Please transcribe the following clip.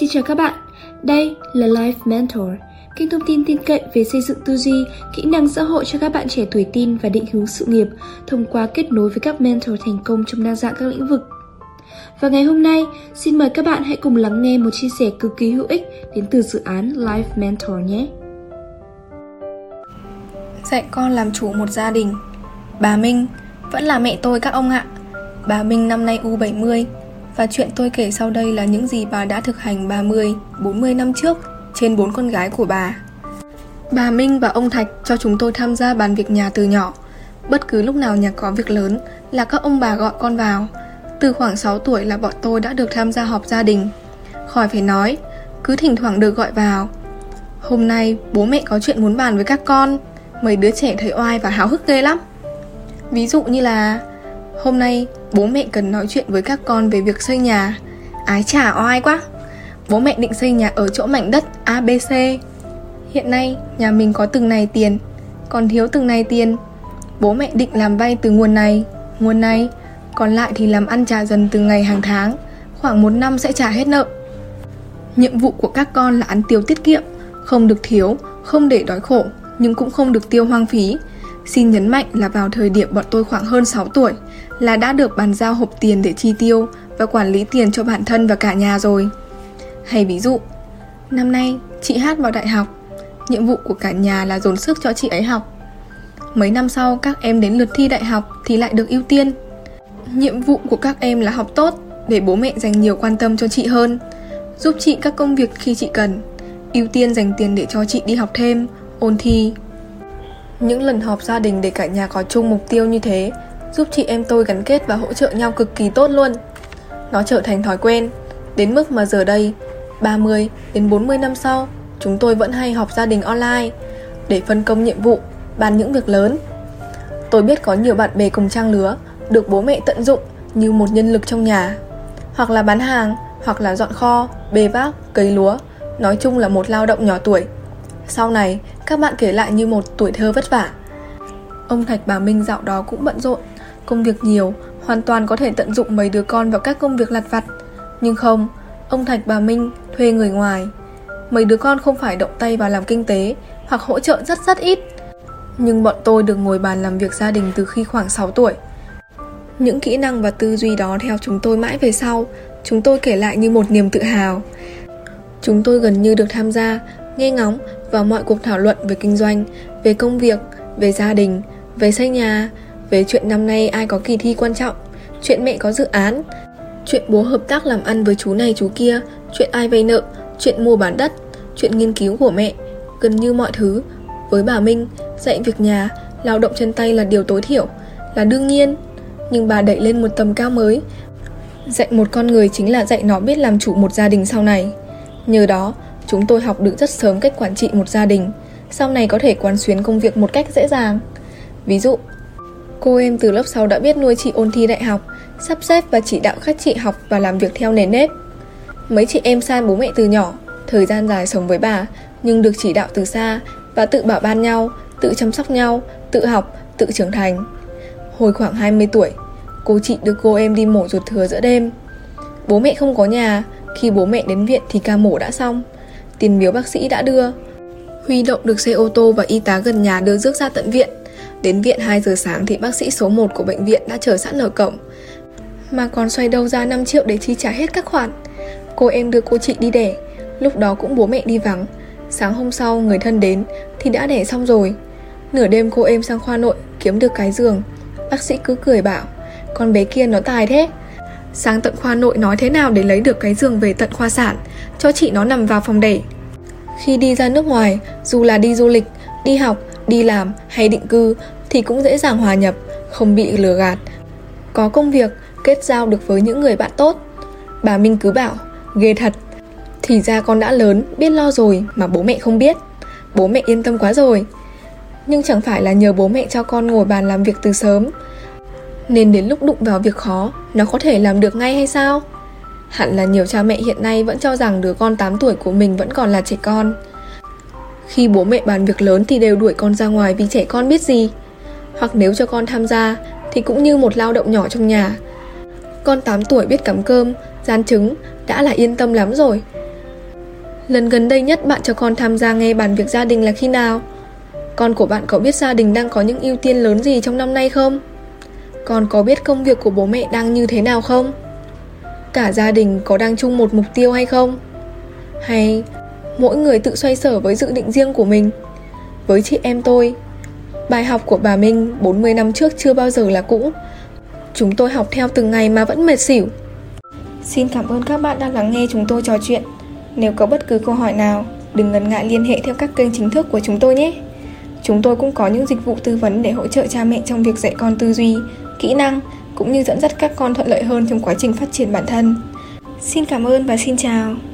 Xin chào các bạn, đây là Life Mentor, kênh thông tin tin cậy về xây dựng tư duy, kỹ năng xã hội cho các bạn trẻ tuổi teen và định hướng sự nghiệp thông qua kết nối với các mentor thành công trong đa dạng các lĩnh vực. Và ngày hôm nay, xin mời các bạn hãy cùng lắng nghe một chia sẻ cực kỳ hữu ích đến từ dự án Life Mentor nhé. Dạy con làm chủ một gia đình. Bà Minh, vẫn là mẹ tôi các ông ạ. Bà Minh năm nay U70. Và chuyện tôi kể sau đây là những gì bà đã thực hành 30, 40 năm trước trên 4 con gái của bà. Bà Minh và ông Thạch cho chúng tôi tham gia bàn việc nhà từ nhỏ. Bất cứ lúc nào nhà có việc lớn là các ông bà gọi con vào. Từ khoảng 6 tuổi là bọn tôi đã được tham gia họp gia đình. Khỏi phải nói, cứ thỉnh thoảng được gọi vào. Hôm nay bố mẹ có chuyện muốn bàn với các con. Mấy đứa trẻ thấy oai và háo hức ghê lắm. Ví dụ như là hôm nay bố mẹ cần nói chuyện với các con về việc xây nhà. Ái chà, oai quá. Bố mẹ định xây nhà ở chỗ mảnh đất ABC. Hiện nay nhà mình có từng này tiền, còn thiếu từng này tiền. Bố mẹ định làm vay từ nguồn này. Còn lại thì làm ăn trả dần từng ngày hàng tháng. Khoảng 1 năm sẽ trả hết nợ. Nhiệm vụ của các con là ăn tiêu tiết kiệm, không được thiếu, không để đói khổ, nhưng cũng không được tiêu hoang phí. Xin nhấn mạnh là vào thời điểm bọn tôi khoảng hơn 6 tuổi là đã được bàn giao hộp tiền để chi tiêu và quản lý tiền cho bản thân và cả nhà rồi. Hay ví dụ, năm nay chị Hát vào đại học, nhiệm vụ của cả nhà là dồn sức cho chị ấy học. Mấy năm sau các em đến lượt thi đại học thì lại được ưu tiên. Nhiệm vụ của các em là học tốt để bố mẹ dành nhiều quan tâm cho chị hơn, giúp chị các công việc khi chị cần, ưu tiên dành tiền để cho chị đi học thêm, ôn thi. Những lần họp gia đình để cả nhà có chung mục tiêu như thế giúp chị em tôi gắn kết và hỗ trợ nhau cực kỳ tốt luôn. Nó trở thành thói quen, đến mức mà giờ đây, 30 đến 40 năm sau, chúng tôi vẫn hay họp gia đình online để phân công nhiệm vụ, bàn những việc lớn. Tôi biết có nhiều bạn bè cùng trang lứa được bố mẹ tận dụng như một nhân lực trong nhà, hoặc là bán hàng, hoặc là dọn kho, bê vác, cấy lúa, nói chung là một lao động nhỏ tuổi. Sau này, các bạn kể lại như một tuổi thơ vất vả. Ông Thạch bà Minh dạo đó cũng bận rộn, công việc nhiều, hoàn toàn có thể tận dụng mấy đứa con vào các công việc lặt vặt. Nhưng không, ông Thạch bà Minh thuê người ngoài. Mấy đứa con không phải động tay vào làm kinh tế hoặc hỗ trợ rất ít. Nhưng bọn tôi được ngồi bàn làm việc gia đình từ khi khoảng 6 tuổi. Những kỹ năng và tư duy đó theo chúng tôi mãi về sau, chúng tôi kể lại như một niềm tự hào. Chúng tôi gần như được tham gia, nghe ngóng vào mọi cuộc thảo luận về kinh doanh, về công việc, về gia đình, về xây nhà, về chuyện năm nay ai có kỳ thi quan trọng, chuyện mẹ có dự án, chuyện bố hợp tác làm ăn với chú này chú kia, chuyện ai vay nợ, chuyện mua bán đất, chuyện nghiên cứu của mẹ, gần như mọi thứ. Với bà Minh, dạy việc nhà, lao động chân tay là điều tối thiểu, là đương nhiên. Nhưng bà đẩy lên một tầm cao mới. Dạy một con người chính là dạy nó biết làm chủ một gia đình sau này. Nhờ đó, chúng tôi học được rất sớm cách quản trị một gia đình, sau này có thể quán xuyến công việc một cách dễ dàng. Ví dụ, cô em từ lớp 6 đã biết nuôi chị ôn thi đại học, sắp xếp và chỉ đạo các chị học và làm việc theo nền nếp. Mấy chị em san bố mẹ từ nhỏ, thời gian dài sống với bà, nhưng được chỉ đạo từ xa và tự bảo ban nhau, tự chăm sóc nhau, tự học, tự trưởng thành. Hồi khoảng 20 tuổi, cô chị đưa cô em đi mổ ruột thừa giữa đêm. Bố mẹ không có nhà, khi bố mẹ đến viện thì ca mổ đã xong. Tiền biếu bác sĩ đã đưa. Huy động được xe ô tô và y tá gần nhà đưa rước ra tận viện. Đến viện 2 giờ sáng thì bác sĩ số 1 của bệnh viện đã chờ sẵn ở cổng. Mà còn xoay đâu ra 5 triệu để chi trả hết các khoản. Cô em đưa cô chị đi đẻ, lúc đó cũng bố mẹ đi vắng. Sáng hôm sau người thân đến thì đã đẻ xong rồi. Nửa đêm cô em sang khoa nội kiếm được cái giường. Bác sĩ cứ cười bảo, con bé kia nó tài thế. Sáng tận khoa nội nói thế nào để lấy được cái giường về tận khoa sản, cho chị nó nằm vào phòng đẻ. Khi đi ra nước ngoài, dù là đi du lịch, đi học, đi làm hay định cư thì cũng dễ dàng hòa nhập, không bị lừa gạt. Có công việc, kết giao được với những người bạn tốt. Bà Minh cứ bảo, ghê thật. Thì ra con đã lớn, biết lo rồi mà bố mẹ không biết. Bố mẹ yên tâm quá rồi. Nhưng chẳng phải là nhờ bố mẹ cho con ngồi bàn làm việc từ sớm, nên đến lúc đụng vào việc khó, nó có thể làm được ngay hay sao? Hẳn là nhiều cha mẹ hiện nay vẫn cho rằng đứa con 8 tuổi của mình vẫn còn là trẻ con. Khi bố mẹ bàn việc lớn thì đều đuổi con ra ngoài vì trẻ con biết gì. Hoặc nếu cho con tham gia thì cũng như một lao động nhỏ trong nhà. Con 8 tuổi biết cắm cơm, rán trứng đã là yên tâm lắm rồi. Lần gần đây nhất bạn cho con tham gia nghe bàn việc gia đình là khi nào? Con của bạn có biết gia đình đang có những ưu tiên lớn gì trong năm nay không? Con có biết công việc của bố mẹ đang như thế nào không? Cả gia đình có đang chung một mục tiêu hay không? Hay mỗi người tự xoay sở với dự định riêng của mình? Với chị em tôi, bài học của bà Minh 40 năm trước chưa bao giờ là cũ. Chúng tôi học theo từng ngày mà vẫn mệt xỉu. Xin cảm ơn các bạn đã lắng nghe chúng tôi trò chuyện. Nếu có bất cứ câu hỏi nào, đừng ngần ngại liên hệ theo các kênh chính thức của chúng tôi nhé. Chúng tôi cũng có những dịch vụ tư vấn để hỗ trợ cha mẹ trong việc dạy con tư duy, kỹ năng, cũng như dẫn dắt các con thuận lợi hơn trong quá trình phát triển bản thân. Xin cảm ơn và xin chào.